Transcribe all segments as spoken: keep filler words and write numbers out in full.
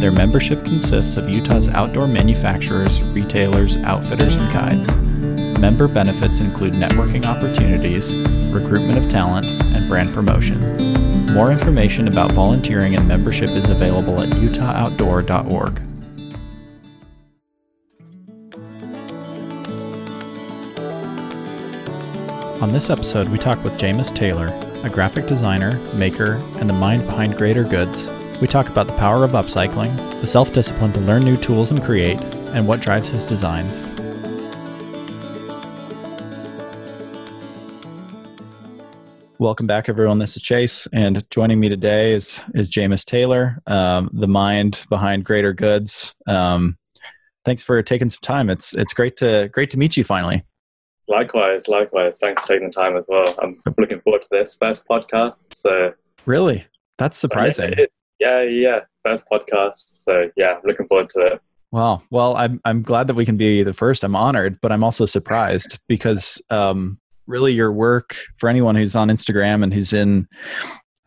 Their membership consists of Utah's outdoor manufacturers, retailers, outfitters, and guides. Member benefits include networking opportunities, recruitment of talent, and brand promotion. More information about volunteering and membership is available at utah outdoor dot org. On this episode, we talk with Jameis Taylor, a graphic designer, maker, and the mind behind Greater Goods. We talk about the power of upcycling, the self-discipline to learn new tools and create, and what drives his designs. Welcome back, everyone. This is Chase, and joining me today is is Jameis Taylor, um, the mind behind Greater Goods. Um, thanks for taking some time. It's it's great to great to meet you finally. Likewise, likewise. Thanks for taking the time as well. I'm looking forward to this first podcast. So really, that's surprising. So, yeah, it, Yeah, yeah, first podcast. So yeah, looking forward to it. Wow. Well, I'm I'm glad that we can be the first. I'm honored, but I'm also surprised because um, really your work, for anyone who's on Instagram and who's in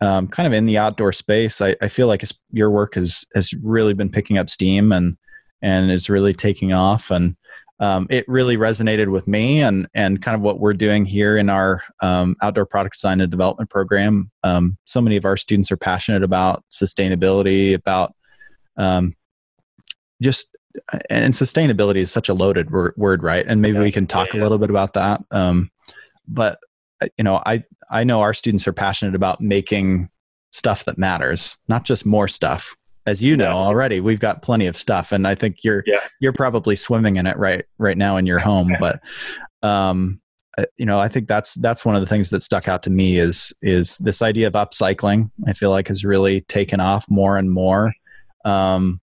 um, kind of in the outdoor space, I, I feel like it's, your work has has really been picking up steam and and is really taking off. And um, it really resonated with me and and kind of what we're doing here in our um, outdoor product design and development program. Um, so many of our students are passionate about sustainability, about um, just, and sustainability is such a loaded wor- word, right? And maybe yeah, we can talk yeah, yeah. a little bit about that. Um, but you know, I, I know our students are passionate about making stuff that matters, not just more stuff. As you know already, we've got plenty of stuff, and I think you're yeah. you're probably swimming in it right right now in your home. But um, you know, I think that's that's one of the things that stuck out to me is is this idea of upcycling. I feel like has really taken off more and more. Um,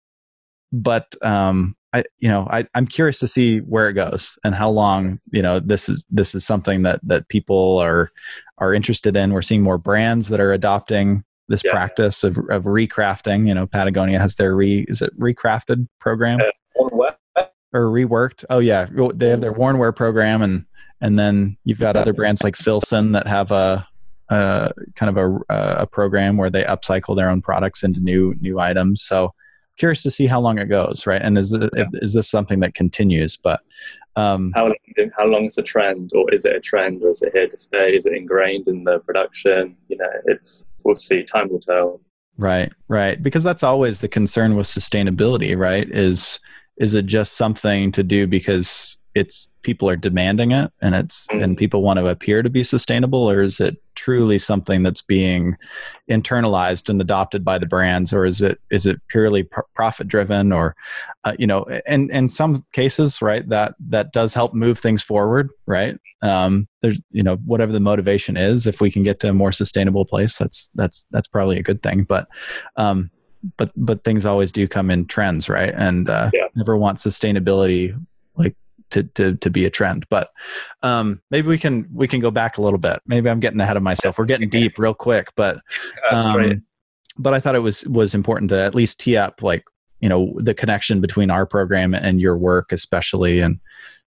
but um, I you know I, I'm curious to see where it goes and how long you know this is this is something that that people are are interested in. We're seeing more brands that are adopting this yeah. practice of, of recrafting. You know, Patagonia has their re, is it recrafted program uh, or reworked? Oh yeah. They have their worn wear program. And, and then you've got other brands like Filson that have a, a kind of a, a program where they upcycle their own products into new, new items. So curious to see how long it goes. Right. And is, yeah. if, is this something that continues, but um, how, how long is the trend, or is it a trend, or is it here to stay? Is it ingrained in the production? You know, it's, we'll see, time will tell. Right. Right. Because that's always the concern with sustainability, right? Is, is it just something to do because it's, people are demanding it and it's, mm-hmm. and people want to appear to be sustainable, or is it truly something that's being internalized and adopted by the brands, or is it, is it purely pr- profit driven, or, uh, you know, and, in some cases, right, that, that does help move things forward, right? Um, there's, you know, whatever the motivation is, if we can get to a more sustainable place, that's, that's, that's probably a good thing. But, um, but, but things always do come in trends, right? And, uh, yeah. never want sustainability, like, To, to to be a trend. But um, maybe we can we can go back a little bit. Maybe I'm getting ahead of myself. We're getting deep real quick, but um, but I thought it was was important to at least tee up, like, you know, the connection between our program and your work, especially. And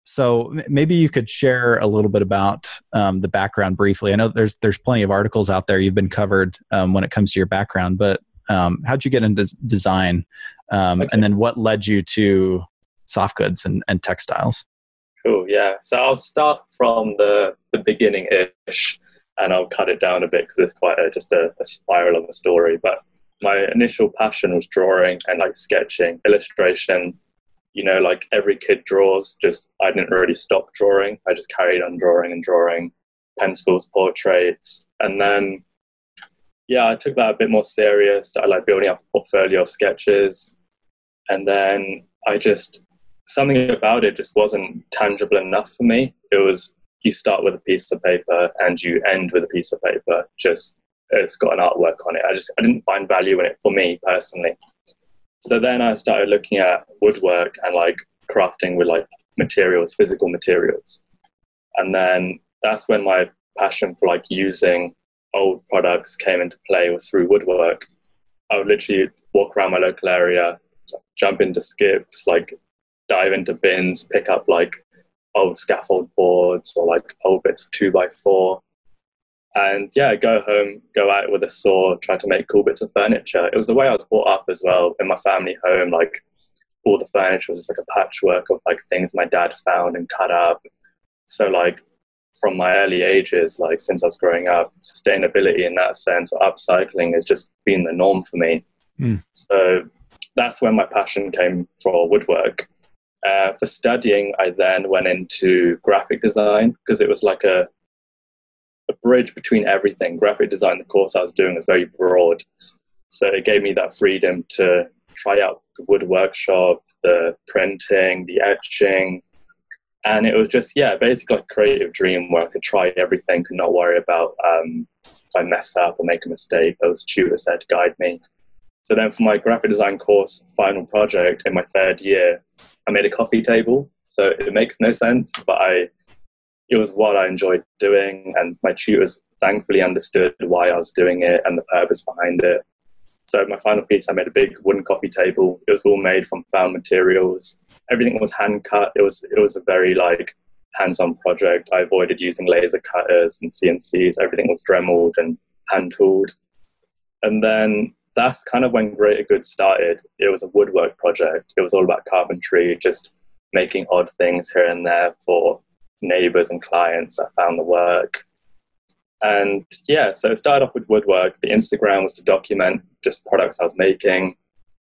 so maybe you could share a little bit about um, the background briefly. I know there's there's plenty of articles out there. You've been covered um, when it comes to your background, but um, how'd you get into design, um, okay. and then what led you to soft goods and, and textiles? Cool, yeah. So I'll start from the, the beginning-ish, and I'll cut it down a bit because it's quite a, just a, a spiral of a story. But my initial passion was drawing and, like, sketching, illustration. You know, like every kid draws, just I didn't really stop drawing. I just carried on drawing and drawing, pencils, portraits. And then, yeah, I took that a bit more serious. I like building up a portfolio of sketches. And then I just... something about it just wasn't tangible enough for me. It was, you start with a piece of paper and you end with a piece of paper. Just, it's got an artwork on it. I just, I didn't find value in it for me personally. So then I started looking at woodwork and, like, crafting with like materials, physical materials. And then that's when my passion for like using old products came into play, was through woodwork. I would literally walk around my local area, jump into skips, like dive into bins, pick up like old scaffold boards or like old bits of two by four. And yeah, go home, go out with a saw, try to make cool bits of furniture. It was the way I was brought up as well in my family home. Like all the furniture was just like a patchwork of like things my dad found and cut up. So like from my early ages, like since I was growing up, sustainability in that sense, or upcycling, has just been the norm for me. Mm. So that's when my passion came for woodwork. Uh, for studying, I then went into graphic design because it was like a a bridge between everything. Graphic design, the course I was doing, was very broad. So it gave me that freedom to try out the wood workshop, the printing, the etching. And it was just, yeah, basically like a creative dream where I could try everything, could not worry about um, if I mess up or make a mistake. There was tutors there to guide me. So then for my graphic design course final project in my third year, I made a coffee table. So it makes no sense, but I it was what I enjoyed doing, and my tutors thankfully understood why I was doing it and the purpose behind it. So my final piece, I made a big wooden coffee table. It was all made from found materials. Everything was hand cut. It was it was a very like hands-on project. I avoided using laser cutters and C N Cs. Everything was Dremelled and hand tooled. And then that's kind of when Greater Goods started. It was a woodwork project. It was all about carpentry, just making odd things here and there for neighbors and clients that found the work. And yeah, so it started off with woodwork. The Instagram was to document just products I was making.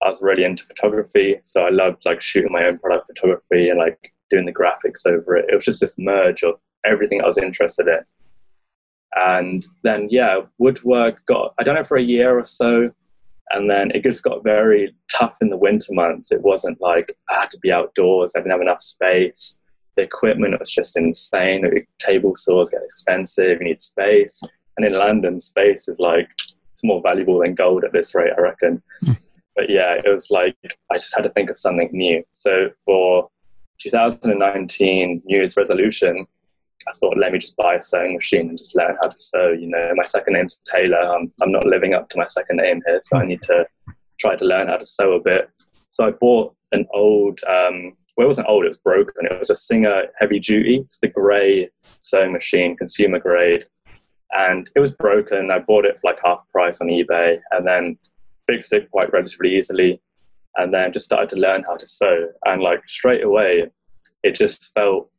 I was really into photography, so I loved like shooting my own product photography and like doing the graphics over it. It was just this merge of everything I was interested in. And then yeah, woodwork got, I done it for a year or so, and then it just got very tough in the winter months. It wasn't like I had to be outdoors, I didn't have enough space. The equipment was just insane. The table saws get expensive. You need space, and in London, space is like it's more valuable than gold at this rate, I reckon. But yeah, it was like I just had to think of something new. So for two thousand nineteen New Year's resolution, I thought, let me just buy a sewing machine and just learn how to sew. You know, my second name's Taylor. I'm I'm not living up to my second name here, so I need to try to learn how to sew a bit. So I bought an old, um, well, it wasn't old, it was broken. It was a Singer heavy duty. It's the grey sewing machine, consumer grade. And it was broken. I bought it for like half price on eBay and then fixed it quite relatively easily. And then just started to learn how to sew. And like straight away, it just felt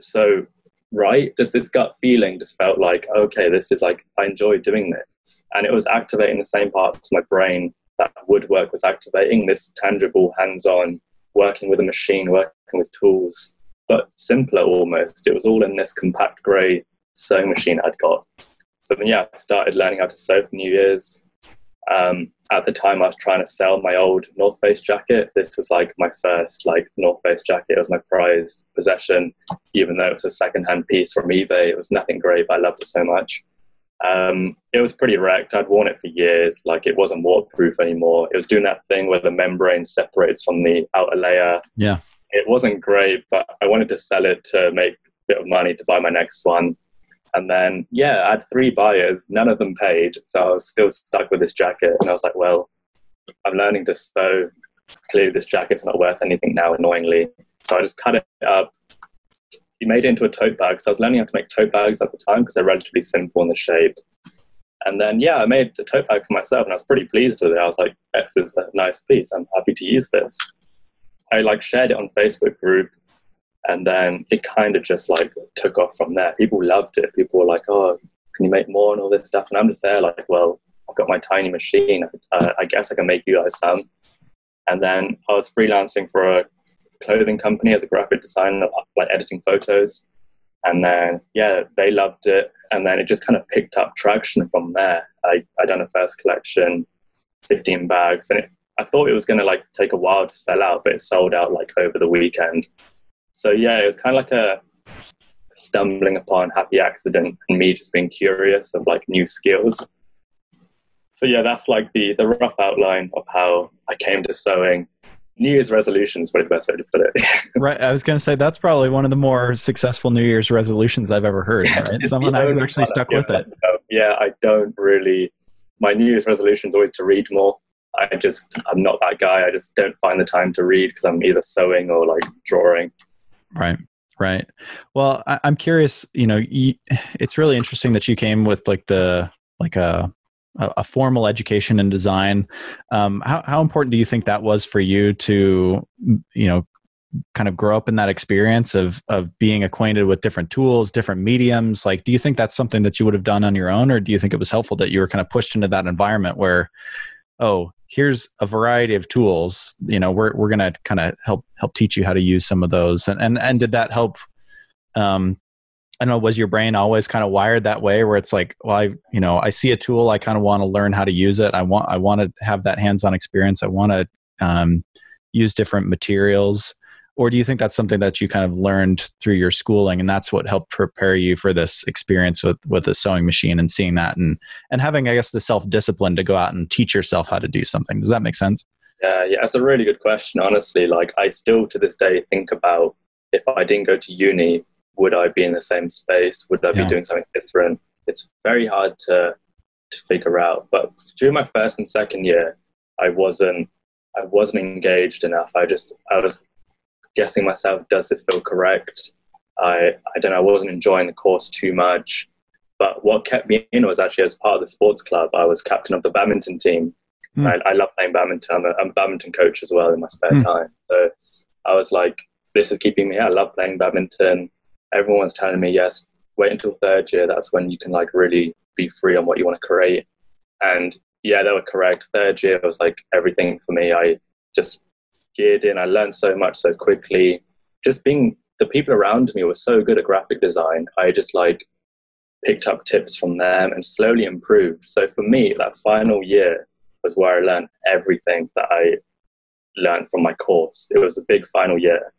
so right. Just this gut feeling just felt like, okay, this is like, I enjoy doing this. And it was activating the same parts of my brain that woodwork was activating, this tangible, hands-on, working with a machine, working with tools, but simpler almost. It was all in this compact grey sewing machine I'd got. So then, yeah, I started learning how to sew for New Year's. Um, at the time, I was trying to sell my old North Face jacket. This was like my first like North Face jacket. It was my prized possession, even though it was a second-hand piece from eBay. It was nothing great, but I loved it so much. Um, it was pretty wrecked. I'd worn it for years. Like it wasn't waterproof anymore. It was doing that thing where the membrane separates from the outer layer. Yeah. It wasn't great, but I wanted to sell it to make a bit of money to buy my next one. And then, yeah, I had three buyers. None of them paid. So I was still stuck with this jacket. And I was like, well, I'm learning to sew. Clearly this jacket's not worth anything now, annoyingly. So I just cut it up. He made it into a tote bag. So I was learning how to make tote bags at the time because they're relatively simple in the shape. And then, yeah, I made a tote bag for myself and I was pretty pleased with it. I was like, this is a nice piece. I'm happy to use this. I like shared it on Facebook group and then it kind of just like took off from there. People loved it. People were like, oh, can you make more and all this stuff? And I'm just there like, well, I've got my tiny machine. Uh, I guess I can make you guys some. And then I was freelancing for a clothing company as a graphic designer, like editing photos, and then yeah, they loved it, and then it just kind of picked up traction from there. I I done a first collection, fifteen bags, and it, I thought it was going to like take a while to sell out, but it sold out like over the weekend. So yeah, it was kind of like a stumbling upon happy accident and me just being curious of like new skills. So yeah, that's like the the rough outline of how I came to sewing. New Year's resolution is probably the best way to put it. Right. I was going to say, that's probably one of the more successful New Year's resolutions I've ever heard. Right? Someone I've actually stuck with it. So, yeah, I don't really, my New Year's resolution is always to read more. I just, I'm not that guy. I just don't find the time to read because I'm either sewing or like drawing. Right. Right. Well, I, I'm curious, you know, you, it's really interesting that you came with like the, like a, a formal education in design. Um, how, how important do you think that was for you to, you know, kind of grow up in that experience of, of being acquainted with different tools, different mediums? Like, do you think that's something that you would have done on your own, or do you think it was helpful that you were kind of pushed into that environment where, oh, here's a variety of tools, you know, we're, we're going to kind of help, help teach you how to use some of those. And, and, and did that help, um, I don't know, was your brain always kind of wired that way where it's like, well, I, you know, I see a tool, I kind of want to learn how to use it. I want, I want to have that hands-on experience. I want to um, use different materials. Or do you think that's something that you kind of learned through your schooling and that's what helped prepare you for this experience with, with a sewing machine and seeing that and, and having, I guess, the self-discipline to go out and teach yourself how to do something? Does that make sense? Yeah, yeah, that's a really good question. Honestly, like I still to this day think about if I didn't go to uni, would I be in the same space? Would I be yeah. doing something different? It's very hard to to figure out. But during my first and second year, I wasn't I wasn't engaged enough. I just I was guessing myself, does this feel correct? I I don't know, I wasn't enjoying the course too much. But what kept me in was actually as part of the sports club, I was captain of the badminton team. Mm. I, I love playing badminton. I'm a, I'm a badminton coach as well in my spare mm. time. So I was like, this is keeping me here. I love playing badminton. Everyone was telling me, yes, wait until third year. That's when you can like really be free on what you want to create. And yeah, they were correct. Third year was like everything for me. I just geared in. I learned so much so quickly. Just being, the people around me were so good at graphic design. I just like picked up tips from them and slowly improved. So for me, that final year was where I learned everything that I learned from my course. It was a big final year.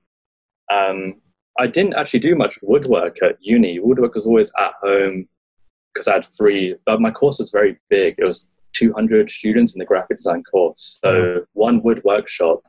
Um, I didn't actually do much woodwork at uni. Woodwork was always at home because I had free, but my course was very big. It was two hundred students in the graphic design course. So one wood workshop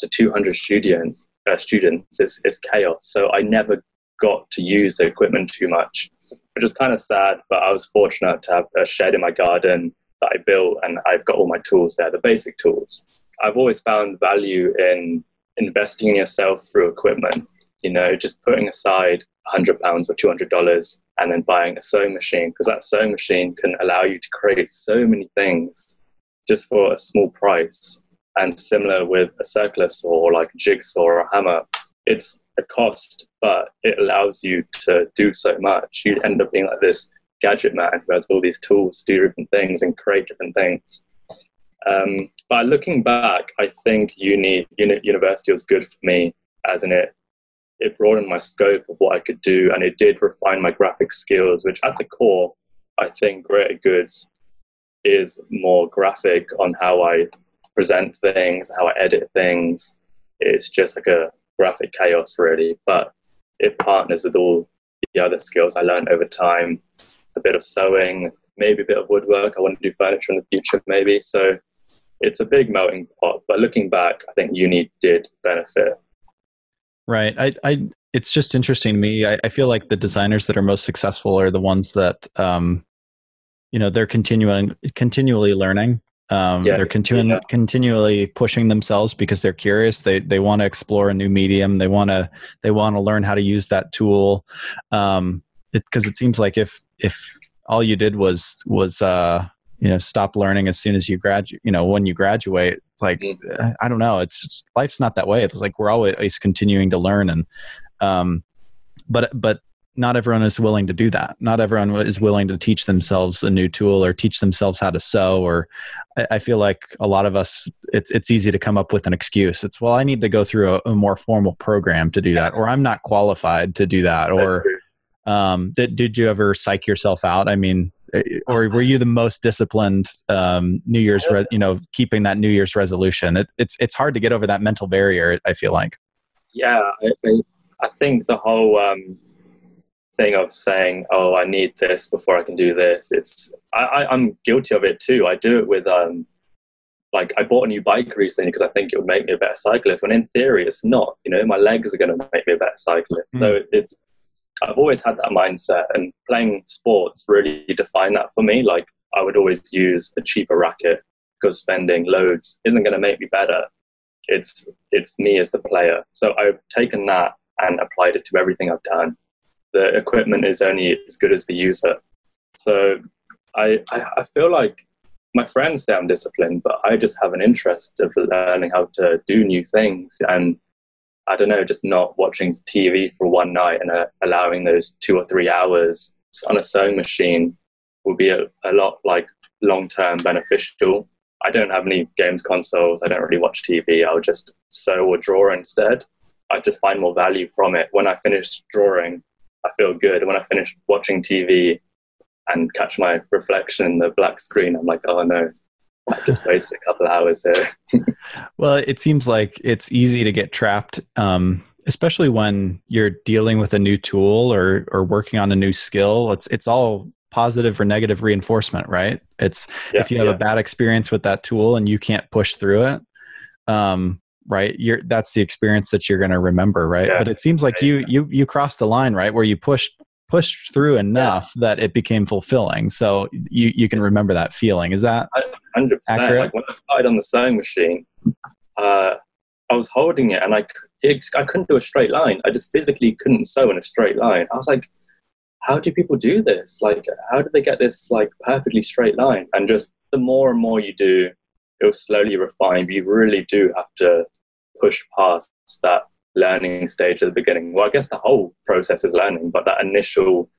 to two hundred students, uh, students is, is chaos. So I never got to use the equipment too much, which is kind of sad, but I was fortunate to have a shed in my garden that I built and I've got all my tools there, the basic tools. I've always found value in investing in yourself through equipment. You know, just putting aside one hundred pounds or two hundred dollars and then buying a sewing machine, because that sewing machine can allow you to create so many things just for a small price. And similar with a circular saw or like a jigsaw or a hammer, it's a cost, but it allows you to do so much. You end up being like this gadget man who has all these tools to do different things and create different things. Um, but looking back, I think uni, uni university was good for me as in it. It broadened my scope of what I could do, and it did refine my graphic skills, which at the core, I think Greater Goods is more graphic on how I present things, how I edit things. It's just like a graphic chaos, really, but it partners with all the other skills I learned over time, a bit of sewing, maybe a bit of woodwork. I want to do furniture in the future, maybe. So it's a big melting pot, but looking back, I think uni did benefit. Right. I, I, it's just interesting to me. I, I feel like the designers that are most successful are the ones that, um, you know, they're continuing, continually learning. Um, yeah, they're continu- yeah. continually pushing themselves because they're curious. They, they want to explore a new medium. They want to, they want to learn how to use that tool. Um, it, cause it seems like if, if all you did was, was, uh, you know, stop learning as soon as you graduate, you know, when you graduate, like, mm-hmm. I don't know, it's just, life's not that way. It's like, we're always continuing to learn. And, um, but, but not everyone is willing to do that. Not everyone is willing to teach themselves a new tool or teach themselves how to sew. Or I, I feel like a lot of us, it's, it's easy to come up with an excuse. It's, well, I need to go through a, a more formal program to do that, or I'm not qualified to do that. Or, um, did, did you ever psych yourself out? I mean, or were you the most disciplined um, New Year's, re- you know, keeping that New Year's resolution? It, it's it's hard to get over that mental barrier, I feel like. Yeah, I, I think the whole um, thing of saying, oh, I need this before I can do this. It's I, I, I'm guilty of it too. I do it with um, like, I bought a new bike recently because I think it would make me a better cyclist, when in theory it's not, you know, my legs are going to make me a better cyclist. Mm. So it's, I've always had that mindset, and playing sports really defined that for me. Like, I would always use a cheaper racket because spending loads isn't going to make me better. It's, it's me as the player. So I've taken that and applied it to everything I've done. The equipment is only as good as the user. So I, I, I feel like my friends say I'm disciplined, but I just have an interest of learning how to do new things. And I don't know, just not watching T V for one night and uh, allowing those two or three hours on a sewing machine will be a, a lot like long-term beneficial. I don't have any games consoles. I don't really watch T V. I'll just sew or draw instead. I just find more value from it. When I finish drawing, I feel good. When I finish watching T V and catch my reflection in the black screen, I'm like, oh no, I just wasted a couple hours here. Well, it seems like it's easy to get trapped, um, especially when you're dealing with a new tool or or working on a new skill. It's it's all positive or negative reinforcement, right? It's yeah, if you have yeah. a bad experience with that tool and you can't push through it, um, right? You're that's the experience that you're going to remember, right? Yeah. But it seems like yeah, you yeah. you you crossed the line, right, where you pushed. pushed through enough yeah. that it became fulfilling. So you, you can remember that feeling. Is that one hundred percent accurate? Like, when I started on the sewing machine, uh, I was holding it and I, it, I couldn't do a straight line. I just physically couldn't sew in a straight line. I was like, how do people do this? Like, how do they get this like perfectly straight line? And just the more and more you do, it will slowly refine. But you really do have to push past that learning stage at the beginning. Well, I guess the whole process is learning, but that initial,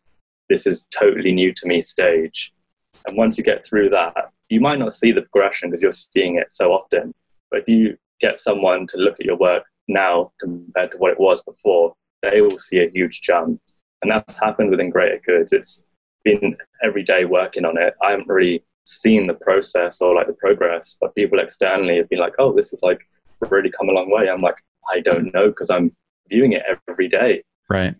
this is totally new to me stage. And once you get through that, you might not see the progression because you're seeing it so often. But if you get someone to look at your work now compared to what it was before, they will see a huge jump. And that's happened within Greater Goods. It's been every day working on it. I haven't really seen the process or like the progress, but people externally have been like, oh, this is like really come a long way. I'm like, I don't know, because I'm viewing it every day. Right.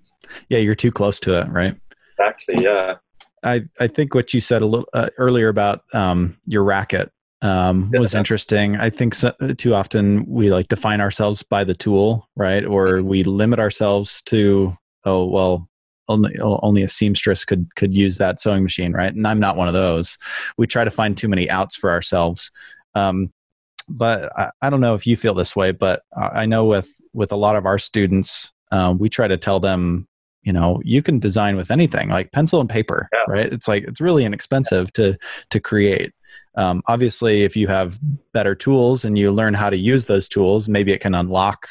Yeah, you're too close to it, right? Exactly, yeah. I, I think what you said a little uh, earlier about um, your racket um, yeah. was interesting. I think so, too often we like define ourselves by the tool, right? Or we limit ourselves to, oh, well, only only a seamstress could could use that sewing machine, right? And I'm not one of those. We try to find too many outs for ourselves. Um But I, I don't know if you feel this way, but I know with, with a lot of our students, um, we try to tell them, you know, you can design with anything, like pencil and paper, yeah. right? It's like, it's really inexpensive yeah. to, to create. Um, obviously, if you have better tools and you learn how to use those tools, maybe it can unlock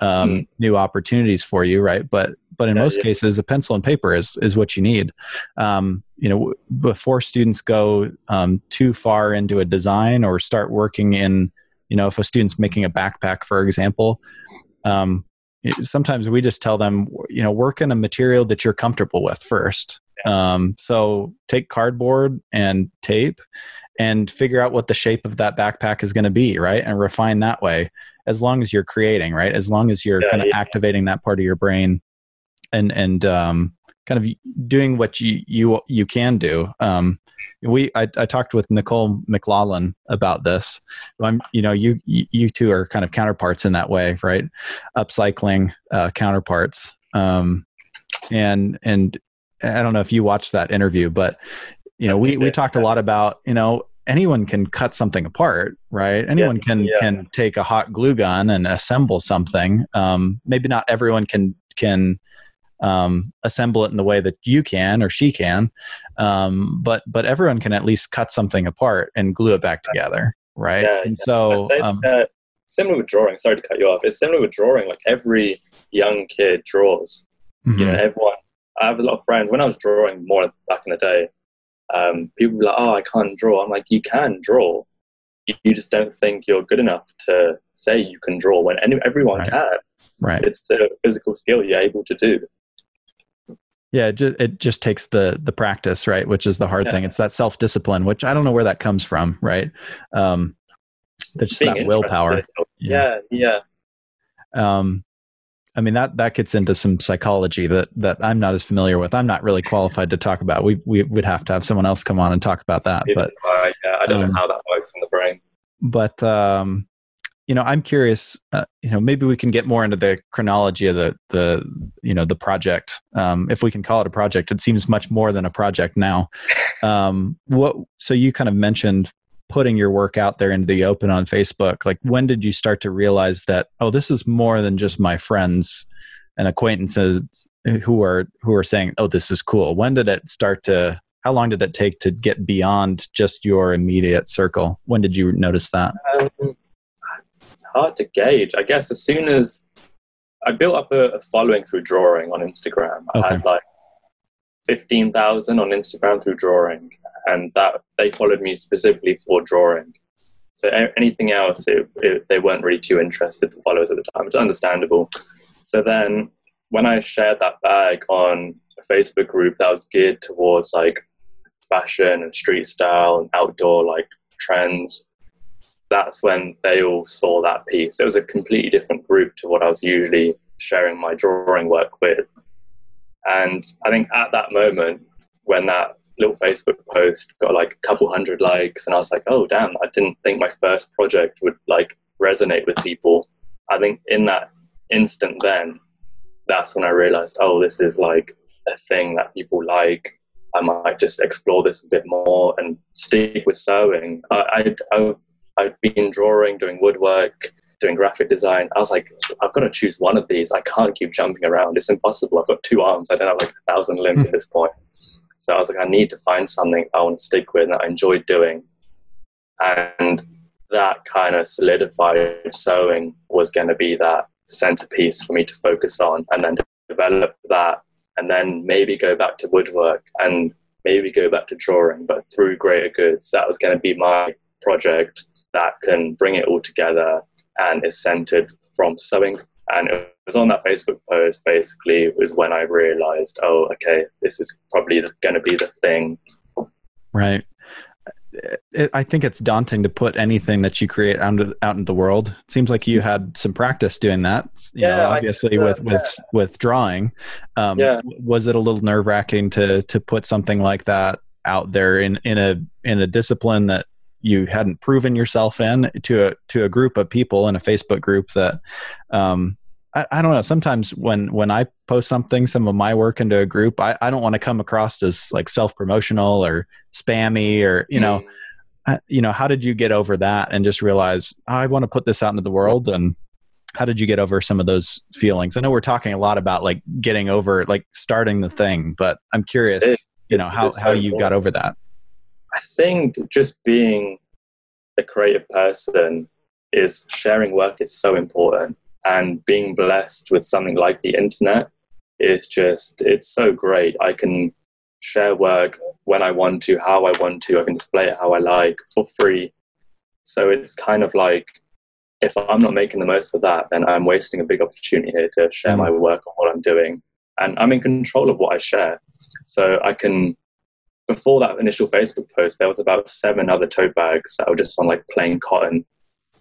um, mm. new opportunities for you, right? But but in yeah, most yeah. cases, a pencil and paper is is what you need. Um, you know, w- before students go um, too far into a design or start working in, you know, if a student's making a backpack, for example, um, it, sometimes we just tell them, you know, work in a material that you're comfortable with first. Yeah. Um, so take cardboard and tape and figure out what the shape of that backpack is going to be, right? And refine that way, as long as you're creating, right? As long as you're yeah, kind of yeah. activating that part of your brain. And and um, kind of doing what you you you can do. Um, we I, I talked with Nicole McLaughlin about this. I'm, you know, you you two are kind of counterparts in that way, right? Upcycling uh, counterparts. Um, and and I don't know if you watched that interview, but you know, we we talked a lot about, you know, anyone can cut something apart, right? Anyone yeah, can yeah. can take a hot glue gun and assemble something. Um, maybe not everyone can can. Um, assemble it in the way that you can or she can, um, but but everyone can at least cut something apart and glue it back together, right? Yeah, and yeah. so say, um, uh, similar with drawing. Sorry to cut you off. It's similar with drawing. Like, every young kid draws. Mm-hmm. You know, everyone. I have a lot of friends. When I was drawing more back in the day, um, people were like, "Oh, I can't draw." I'm like, "You can draw. You, you just don't think you're good enough to say you can draw when any, everyone right. can. Right? It's a physical skill you're able to do." Yeah, it just, it just takes the the practice, right? Which is the hard yeah. thing. It's that self-discipline, which I don't know where that comes from, right? Um, it's just that willpower. Yeah, yeah. yeah. Um, I mean, that that gets into some psychology that that I'm not as familiar with. I'm not really qualified to talk about. We we would have to have someone else come on and talk about that. But uh, yeah, I don't um, know how that works in the brain. But, um, you know, I'm curious, uh, you know, maybe we can get more into the chronology of the, the you know, the project. Um, if we can call it a project, it seems much more than a project now. Um, what? So you kind of mentioned putting your work out there into the open on Facebook. Like, when did you start to realize that, oh, this is more than just my friends and acquaintances who are who are saying, oh, this is cool? When did it start to, how long did it take to get beyond just your immediate circle? When did you notice that? Um, It's hard to gauge. I guess as soon as I built up a, a following through drawing on Instagram, okay. I had like fifteen thousand on Instagram through drawing, and that they followed me specifically for drawing. So anything else, it, it, they weren't really too interested, the followers at the time. It's understandable. So then when I shared that bag on a Facebook group that was geared towards like fashion and street style and outdoor like trends, that's when they all saw that piece. It was a completely different group to what I was usually sharing my drawing work with. And I think at that moment, when that little Facebook post got like a couple hundred likes, and I was like, oh, damn, I didn't think my first project would like resonate with people. I think in that instant then, that's when I realized, oh, this is like a thing that people like. I might just explore this a bit more and stick with sewing. I, I, I I've been drawing, doing woodwork, doing graphic design. I was like, I've got to choose one of these. I can't keep jumping around. It's impossible. I've got two arms. I don't have like a thousand limbs at this point. So I was like, I need to find something I want to stick with and that I enjoy doing. And that kind of solidified sewing was going to be that centerpiece for me to focus on, and then develop that, and then maybe go back to woodwork and maybe go back to drawing. But through Greater Goods, that was going to be my project that can bring it all together and is centered from sewing. And it was on that Facebook post, basically, was when I realized, oh, okay, this is probably going to be the thing. Right. It, I think it's daunting to put anything that you create out, of, out into the world. It seems like you had some practice doing that, you yeah, know, obviously I, uh, with, with, yeah. with drawing. Um, yeah. Was it a little nerve wracking to, to put something like that out there in, in a, in a discipline that you hadn't proven yourself in, to a, to a group of people in a Facebook group that, um, I, I don't know. Sometimes when, when I post something, some of my work into a group, I, I don't want to come across as like self-promotional or spammy or, you know, mm. I, you know, how did you get over that and just realize, oh, I want to put this out into the world? And how did you get over some of those feelings? I know we're talking a lot about like getting over, like starting the thing, but I'm curious, it, you know, how, how you got over that. I think just being a creative person is sharing work is so important, and being blessed with something like the internet is just, it's so great. I can share work when I want to, how I want to, I can display it how I like for free. So it's kind of like, if I'm not making the most of that, then I'm wasting a big opportunity here to share my work on what I'm doing. And I'm in control of what I share. So I can... Before that initial Facebook post, there was about seven other tote bags that were just on like plain cotton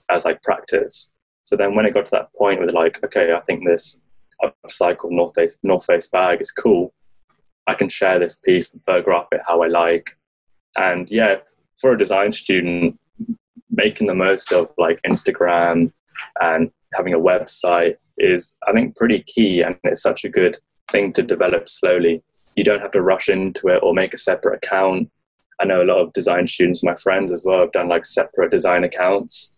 as like practice. So then when it got to that point with like, okay, I think this upcycled North Face, North Face bag is cool. I can share this piece and photograph it how I like. And yeah, for a design student, making the most of like Instagram and having a website is, I think, pretty key. And it's such a good thing to develop slowly. You don't have to rush into it or make a separate account. I know a lot of design students, my friends as well, have done like separate design accounts.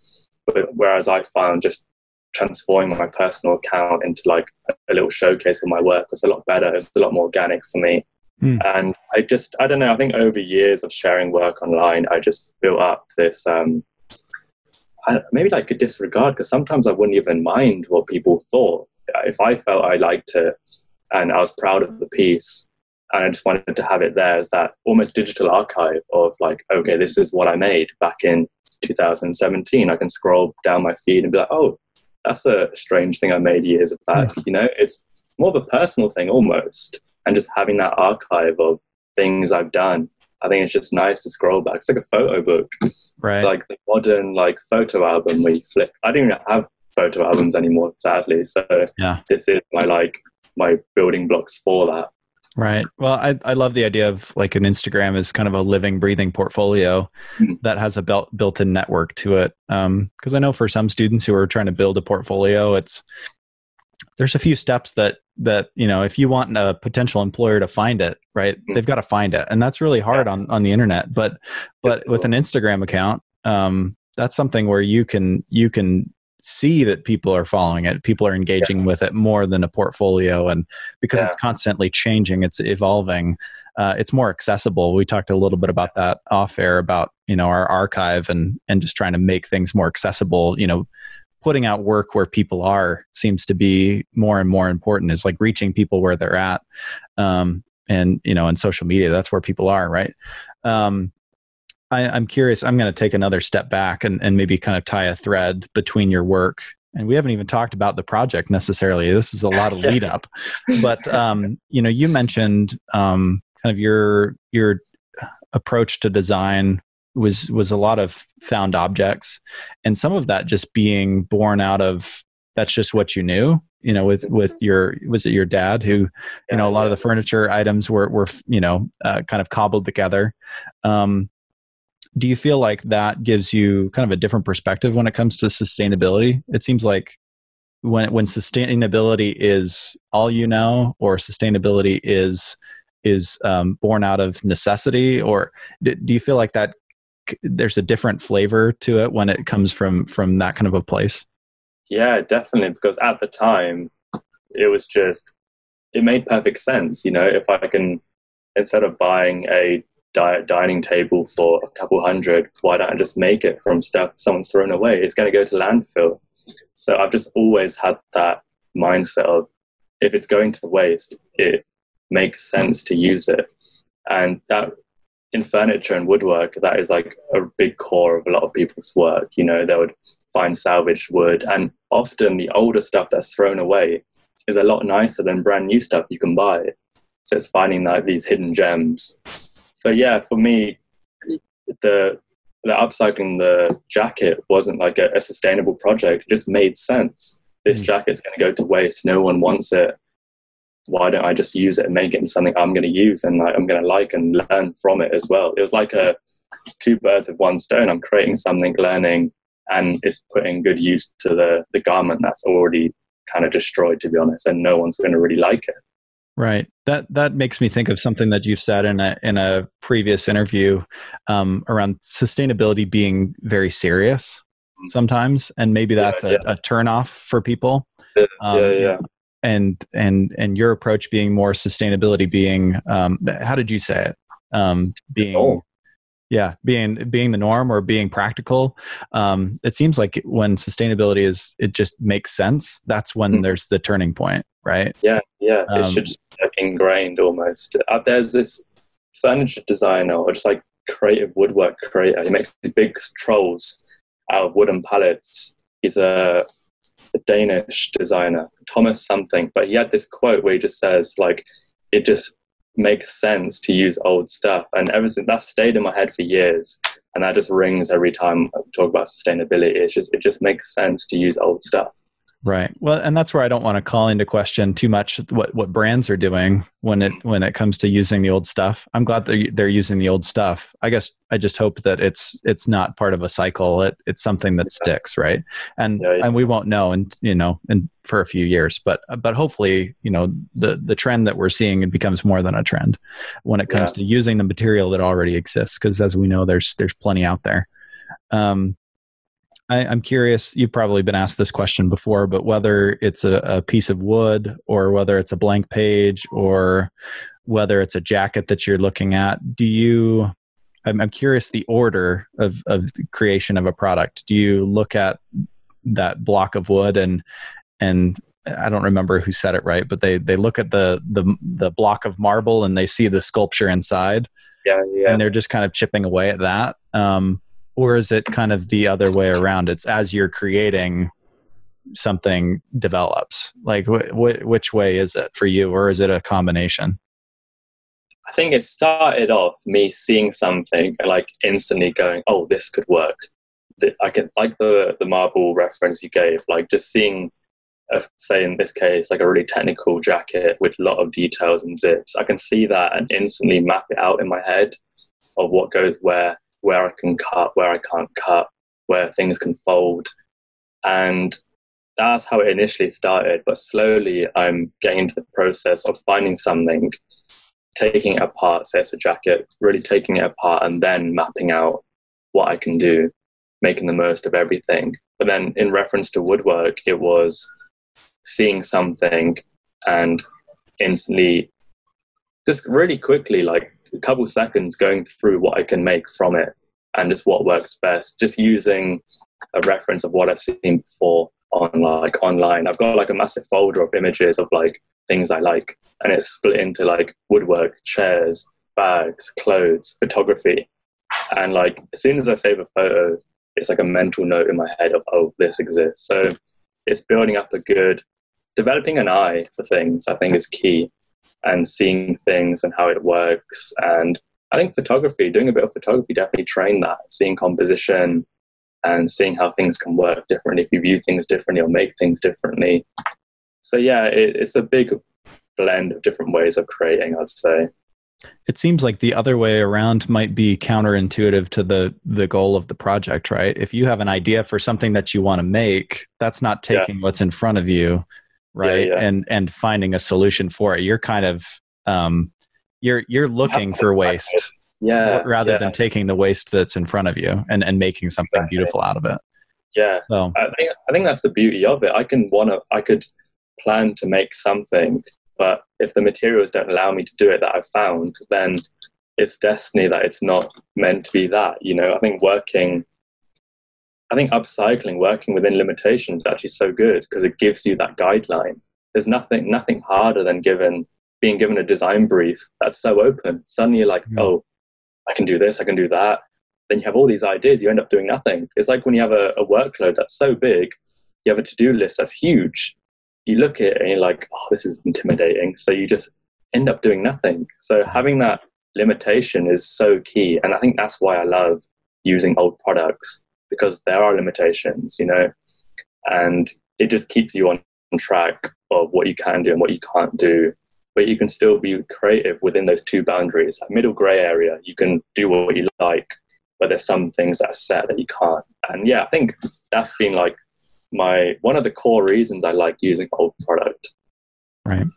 But whereas I found just transforming my personal account into like a little showcase of my work was a lot better. It was a lot more organic for me. Mm. And I just, I don't know, I think over years of sharing work online, I just built up this, um, I, maybe like a disregard, because sometimes I wouldn't even mind what people thought. If I felt I liked it and I was proud of the piece, and I just wanted to have it there as that almost digital archive of like, okay, this is what I made back in two thousand seventeen. I can scroll down my feed and be like, oh, that's a strange thing I made years back. You know, it's more of a personal thing almost. And just having that archive of things I've done, I think it's just nice to scroll back. It's like a photo book. Right. It's like the modern like photo album we flip. I don't even have photo albums anymore, sadly. So yeah. This is my like my building blocks for that. Right. Well, I, I love the idea of like an Instagram is kind of a living, breathing portfolio mm-hmm. that has a built built-in network to it. Um, 'cause I know for some students who are trying to build a portfolio, it's, there's a few steps that, that, you know, if you want a potential employer to find it, right, mm-hmm. they've got to find it. And that's really hard yeah. on, on the internet, but, but with an Instagram account, um, that's something where you can, you can see that people are following it. People are engaging yeah. with it more than a portfolio. And because yeah. it's constantly changing, it's evolving, uh, it's more accessible. We talked a little bit about that off air about, you know, our archive and, and just trying to make things more accessible, you know, putting out work where people are seems to be more and more important. It's like reaching people where they're at. Um, and, you know, in social media, that's where people are, right? Um, I, I'm curious, I'm going to take another step back and, and maybe kind of tie a thread between your work. And we haven't even talked about the project necessarily. This is a lot of lead up, but, um, you know, you mentioned um, kind of your, your approach to design was was a lot of found objects, and some of that just being born out of that's just what you knew, you know, with with your was it your dad who you yeah, know a lot yeah. of the furniture items were were you know uh, kind of cobbled together. Um, do you feel like that gives you kind of a different perspective when it comes to sustainability? It seems like when when sustainability is all you know, or sustainability is is um, born out of necessity, or do, do you feel like that? There's a different flavor to it when it comes from, from that kind of a place. Yeah, definitely. Because at the time it was just, it made perfect sense. You know, if I can, instead of buying a di- dining table for a couple hundred, why don't I just make it from stuff someone's thrown away? It's going to go to landfill. So I've just always had that mindset of if it's going to waste, it makes sense to use it. And that, in furniture and woodwork, that is like a big core of a lot of people's work. You know, they would find salvaged wood, and often the older stuff that's thrown away is a lot nicer than brand new stuff you can buy. So it's finding like these hidden gems. So yeah, for me, the the upcycling the jacket wasn't like a, a sustainable project. It just made sense. This jacket's going to go to waste. No one wants it. Why don't I just use it and make it into something I'm going to use and like, I'm going to like and learn from it as well. It was like a two birds with one stone. I'm creating something, learning, and it's putting good use to the, the garment that's already kind of destroyed, to be honest, and no one's going to really like it. Right. That that makes me think of something that you've said in a in a previous interview um, around sustainability being very serious sometimes, and maybe that's yeah, yeah. a, a turnoff for people. Um, yeah, yeah. And and and your approach being more sustainability being um, how did you say it um, being oh. yeah being being the norm or being practical. Um, it seems like when sustainability is it just makes sense. That's when mm-hmm. there's the turning point, right? Yeah, yeah. Um, it should just be ingrained almost. Uh, there's this furniture designer or just like creative woodwork creator. He makes these big trolls out of wooden pallets. He's a the Danish designer, Thomas something, but he had this quote where he just says, like, it just makes sense to use old stuff. And ever since that stayed in my head for years, and that just rings every time I talk about sustainability. It's just, it just makes sense to use old stuff. Right. Well, and that's where I don't want to call into question too much what, what brands are doing when it when it comes to using the old stuff. I'm glad they're, they're using the old stuff. I guess I just hope that it's it's not part of a cycle. It it's something that yeah. sticks, right? And yeah, yeah. and we won't know, and you know, and for a few years, but but hopefully, you know, the the trend that we're seeing, it becomes more than a trend when it comes yeah. to using the material that already exists. Because as we know, there's there's plenty out there. Um, I, I'm curious, you've probably been asked this question before, but whether it's a, a piece of wood or whether it's a blank page or whether it's a jacket that you're looking at, do you, I'm, I'm curious the order of, of the creation of a product. Do you look at that block of wood and, and I don't remember who said it right, but they, they look at the, the, the block of marble and they see the sculpture inside yeah, yeah. and they're just kind of chipping away at that. Um, Or is it kind of the other way around? It's as you're creating, something develops. Like wh- wh- which way is it for you, or is it a combination? I think it started off me seeing something and like instantly going, "Oh, this could work." I can like the the marble reference you gave. Like just seeing a, say in this case, like a really technical jacket with a lot of details and zips, I can see that and instantly map it out in my head of what goes where, where I can cut, where I can't cut, where things can fold. And that's how it initially started. But slowly I'm getting into the process of finding something, taking it apart, say it's a jacket, really taking it apart and then mapping out what I can do, making the most of everything. But then in reference to woodwork, it was seeing something and instantly, just really quickly, like a couple seconds, going through what I can make from it and just what works best, just using a reference of what I've seen before on like online. I've got like a massive folder of images of like things I like, and it's split into like woodwork, chairs, bags, clothes, photography. And like as soon as I save a photo, it's like a mental note in my head of, oh, this exists. So it's building up a good, developing an eye for things, I think, is key, and seeing things and how it works. And I think photography, doing a bit of photography, definitely train that, seeing composition and seeing how things can work differently if you view things differently or make things differently. So yeah, it, it's a big blend of different ways of creating, I'd say. It seems like the other way around might be counterintuitive to the the goal of the project, right? If you have an idea for something that you want to make, that's not taking yeah. what's in front of you, right? Yeah, yeah. And and finding a solution for it. You're kind of um, you're you're looking for waste, yeah, rather yeah. than taking the waste that's in front of you and, and making something exactly. beautiful out of it. Yeah, so I think I think that's the beauty of it. I can wanna I could plan to make something. But if the materials don't allow me to do it that I've found, then it's destiny that it's not meant to be that, you know. I think working, I think upcycling, working within limitations is actually so good because it gives you that guideline. There's nothing nothing harder than given being given a design brief that's so open. Suddenly you're like, mm-hmm. oh, I can do this, I can do that. Then you have all these ideas, you end up doing nothing. It's like when you have a, a workload that's so big, you have a to-do list that's huge. You look at it and you're like, oh, this is intimidating. So you just end up doing nothing. So having that limitation is so key. And I think that's why I love using old products, because there are limitations, you know, and it just keeps you on track of what you can do and what you can't do. But you can still be creative within those two boundaries, that middle gray area. You can do what you like, but there's some things that are set that you can't. And yeah, I think that's been like my one of the core reasons I like using old product. Right.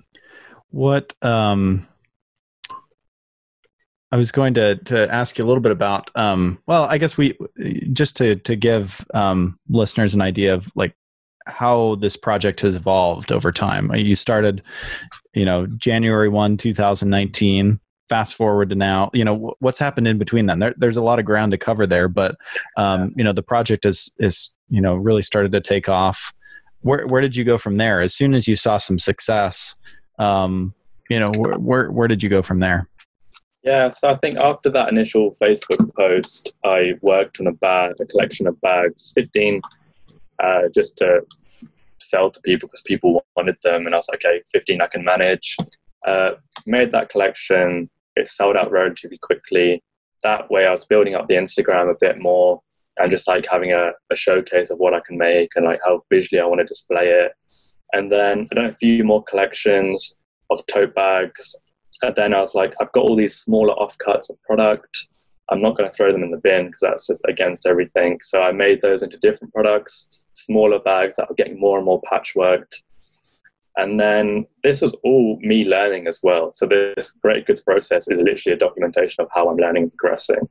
What um I was going to to ask you a little bit about um well, I guess we just to to give um listeners an idea of like how this project has evolved over time. You started, you know, January first, twenty nineteen. Fast forward to now, you know, what's happened in between then? There, there's a lot of ground to cover there, but, um, you know, the project is, is, you know, really started to take off. Where, where did you go from there? As soon as you saw some success, um, you know, wh- where, where did you go from there? Yeah. So I think after that initial Facebook post, I worked on a bag, a collection of bags, fifteen, uh, just to sell to people because people wanted them. And I was like, okay, fifteen I can manage. Uh, made that collection. It sold out relatively quickly. That way I was building up the Instagram a bit more and just like having a, a showcase of what I can make and like how visually I want to display it. And then I done a few more collections of tote bags. And then I was like, I've got all these smaller offcuts of product. I'm not going to throw them in the bin because that's just against everything. So I made those into different products, smaller bags that were getting more and more patchworked. And then this was all me learning as well. So this Greater Goods process is literally a documentation of how I'm learning and progressing.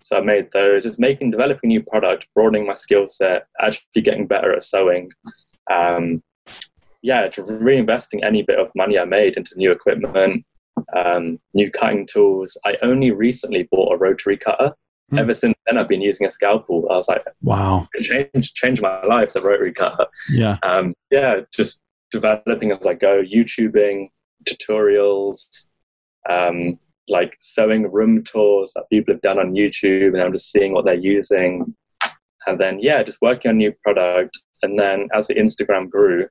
So I made those, just making, developing new product, broadening my skill set, actually getting better at sewing. Um, yeah, just reinvesting any bit of money I made into new equipment, um, new cutting tools. I only recently bought a rotary cutter. Mm. Ever since then, I've been using a scalpel. I was like, wow, it changed, changed my life, the rotary cutter. Yeah, um, yeah, just... developing as I go, YouTubing, tutorials, um, like sewing room tours that people have done on YouTube, and I'm just seeing what they're using. And then, yeah, just working on new product. And then as the Instagram grew,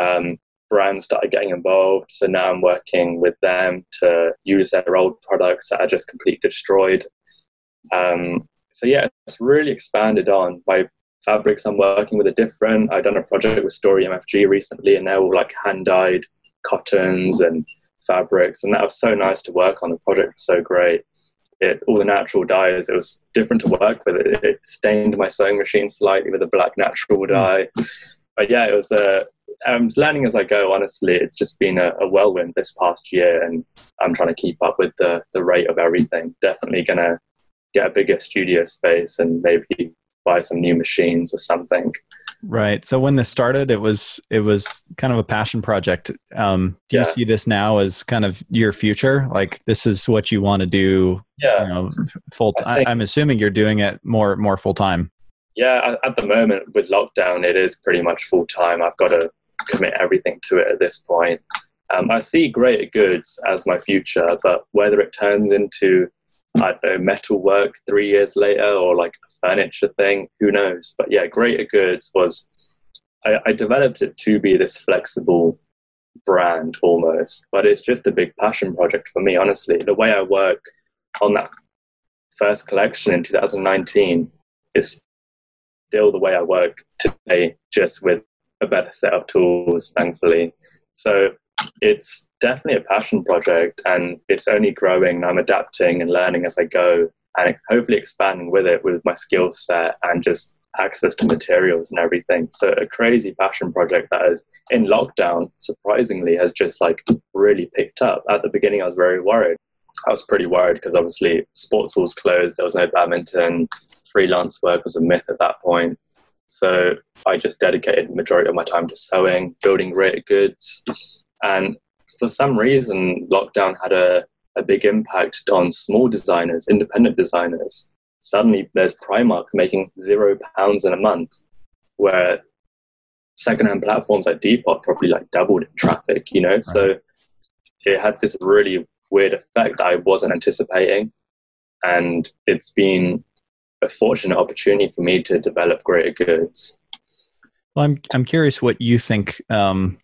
um, brands started getting involved. So now I'm working with them to use their old products that are just completely destroyed. Um, so yeah, it's really expanded on by fabrics I'm working with are different. I've done a project with Story Mfg recently, and they're all like hand-dyed cottons and fabrics, and that was so nice to work on. The project was so great. It, all the natural dyes, it was different to work with. It, it stained my sewing machine slightly with a black natural dye. But yeah, it was a, I'm learning as I go, honestly. It's just been a, a whirlwind this past year, and I'm trying to keep up with the, the rate of everything. Definitely going to get a bigger studio space and maybe buy some new machines or something. Right. So when this started, it was it was kind of a passion project. Um, do yeah. you see this now as kind of your future? Like, this is what you want to do? Yeah. You know, full. T- think, I'm assuming you're doing it more more full time. Yeah. At the moment, with lockdown, it is pretty much full time. I've got to commit everything to it at this point. Um, I see Greater Goods as my future, but whether it turns into, I don't know, metal work three years later, or like a furniture thing, who knows? But yeah, Greater Goods was, I, I developed it to be this flexible brand almost, but it's just a big passion project for me, honestly. The way I work on that first collection in two thousand nineteen is still the way I work today, just with a better set of tools, thankfully. So it's definitely a passion project, and it's only growing. I'm adapting and learning as I go, and hopefully expanding with it, with my skill set and just access to materials and everything. So a crazy passion project that is in lockdown, surprisingly, has just like really picked up. At the beginning, I was very worried. I was pretty worried because obviously sports was closed. There was no badminton. Freelance work was a myth at that point. So I just dedicated the majority of my time to sewing, building Greater Goods. And for some reason, lockdown had a, a big impact on small designers, independent designers. Suddenly, there's Primark making zero pounds in a month, where secondhand platforms like Depop probably like doubled in traffic, you know? Right. So it had this really weird effect that I wasn't anticipating. And it's been a fortunate opportunity for me to develop Greater Goods. Well, I'm, I'm curious what you think. Um...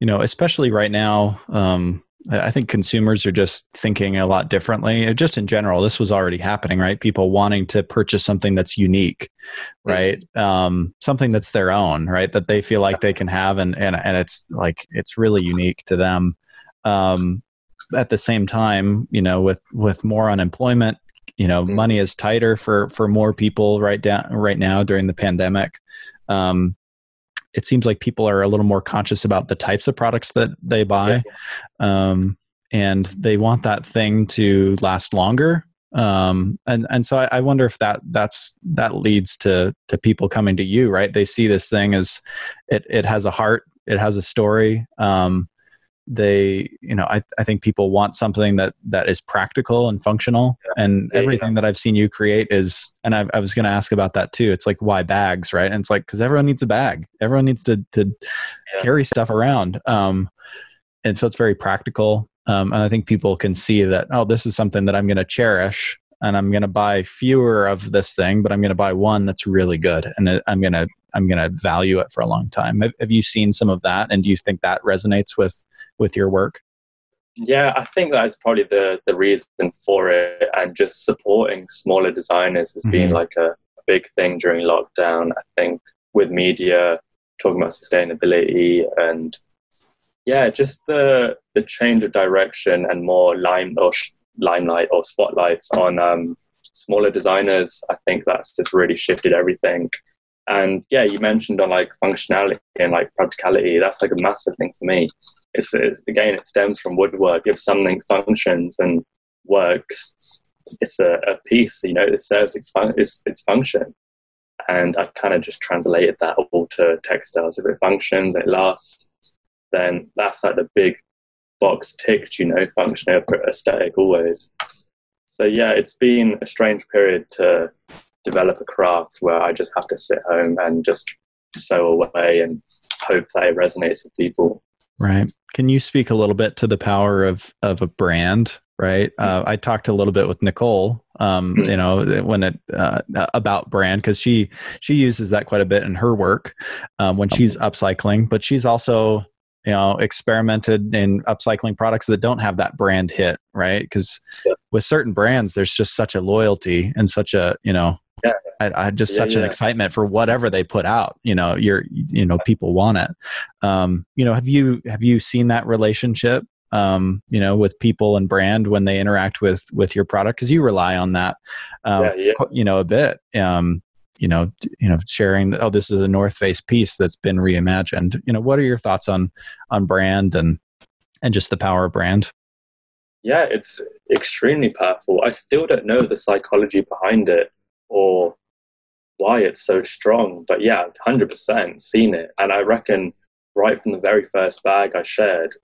You know, especially right now, um, I think consumers are just thinking a lot differently. Just in general, this was already happening, right? People wanting to purchase something that's unique, right? Um, something that's their own, right? That they feel like they can have, and and and it's like it's really unique to them. Um, at the same time, you know, with with more unemployment, you know, money is tighter for for more people right down right now during the pandemic. Um, It seems like people are a little more conscious about the types of products that they buy, um, and they want that thing to last longer. Um, and and so I, I wonder if that that's that leads to to people coming to you, right? They see this thing as it it has a heart, it has a story. Um, they, you know, I I think people want something that that is practical and functional. Yeah. And yeah, everything yeah. that I've seen you create is, and I, I was going to ask about that too. It's like, why bags, right? And it's like, because everyone needs a bag. Everyone needs to to yeah. carry stuff around. Um, and so it's very practical. Um, and I think people can see that, oh, this is something that I'm going to cherish, and I'm going to buy fewer of this thing, but I'm going to buy one that's really good, and I'm going to I'm going to value it for a long time. Have, have you seen some of that? And do you think that resonates with with your work? Yeah, I think that's probably the, the reason for it. And just supporting smaller designers has mm-hmm. been like a, a big thing during lockdown. I think with media, talking about sustainability, and yeah, just the the change of direction and more lime or sh- limelight or spotlights on um, smaller designers. I think that's just really shifted everything. And yeah, you mentioned on like functionality and like practicality, that's like a massive thing for me. It's, it's again, it stems from woodwork. If something functions and works, it's a, a piece, you know, it serves its, fun- its, its function. And I kind of just translated that all to textiles. If it functions and it lasts, then that's like the big box ticked, you know, function over aesthetic always. So yeah, it's been a strange period to develop a craft where I just have to sit home and just sew away and hope that it resonates with people. Right. Can you speak a little bit to the power of, of a brand, right? Uh, I talked a little bit with Nicole, um, mm-hmm. you know, when it, uh, about brand, cause she, she uses that quite a bit in her work, um, when she's upcycling, but she's also, you know, experimented in upcycling products that don't have that brand hit, right? Cause yeah. with certain brands, there's just such a loyalty and such a, you know, yeah. I, I had just yeah, such yeah. an excitement for whatever they put out. You know, you're, you know, people want it. Um, you know, have you, have you seen that relationship, um, you know, with people and brand when they interact with, with your product? 'Cause you rely on that, um, yeah, yeah. you know, a bit, um, you know, you know, sharing, oh, this is a North Face piece that's been reimagined. You know, what are your thoughts on, on brand and, and just the power of brand? Yeah, it's extremely powerful. I still don't know the psychology behind it or why it's so strong, but yeah, one hundred percent seen it. And I reckon right from the very first bag I shared,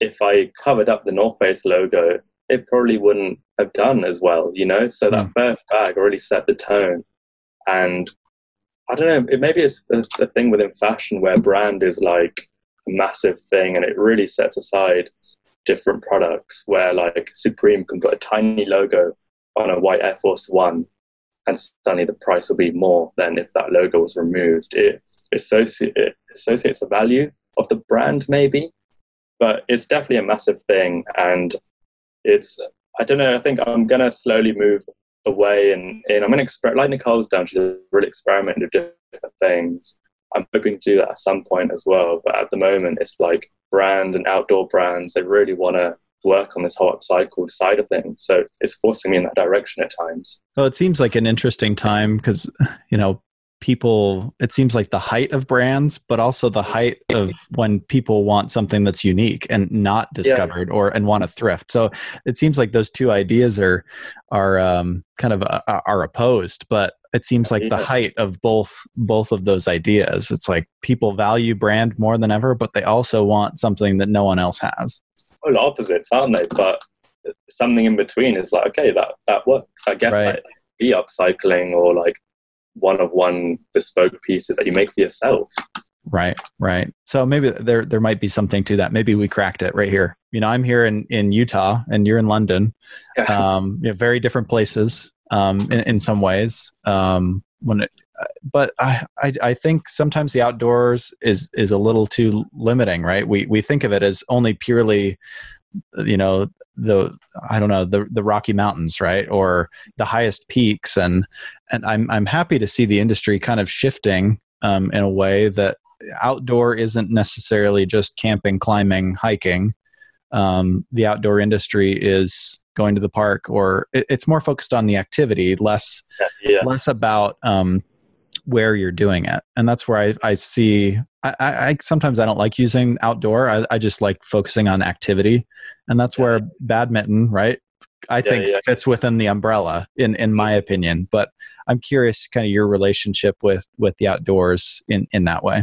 if I covered up the North Face logo, it probably wouldn't have done as well, you know? So that first bag already set the tone. And I don't know, it, maybe it's the, the thing within fashion where brand is like a massive thing and it really sets aside different products, where like Supreme can put a tiny logo on a white Air Force One and suddenly the price will be more than if that logo was removed. It, associ- it associates the value of the brand maybe, but it's definitely a massive thing. And it's, I don't know, I think I'm going to slowly move away and, and I'm going to experiment, like Nicole's done, she's really experimented with different things. I'm hoping to do that at some point as well. But at the moment, it's like brand and outdoor brands, they really want to work on this whole upcycle side of things. So it's forcing me in that direction at times. Well, it seems like an interesting time because, you know, people, it seems like the height of brands, but also the height of when people want something that's unique and not discovered yeah. or, and want to thrift. So it seems like those two ideas are, are um, kind of uh, are opposed, but it seems like the height of both, both of those ideas. It's like people value brand more than ever, but they also want something that no one else has. Well, opposites, aren't they? But something in between is like, okay, that, that works. I guess right. that be upcycling or like one of one bespoke pieces that you make for yourself. Right, right. So maybe there, there might be something to that. Maybe we cracked it right here. You know, I'm here in, in Utah and you're in London, um, you know, very different places. Um, in, in some ways, um, when, it, but I, I, I think sometimes the outdoors is, is a little too limiting, right? We, we think of it as only purely, you know, the, I don't know, the, the Rocky Mountains, right? Or the highest peaks. And, and I'm, I'm happy to see the industry kind of shifting, um, in a way that outdoor isn't necessarily just camping, climbing, hiking. Um, the outdoor industry is going to the park, or it, it's more focused on the activity, less, yeah. less about, um, where you're doing it. And that's where I, I see, I, I, I, sometimes I don't like using outdoor. I, I just like focusing on activity, and that's yeah. where badminton, right? I yeah, think yeah. fits within the umbrella in, in my opinion, but I'm curious kind of your relationship with, with the outdoors in, in that way.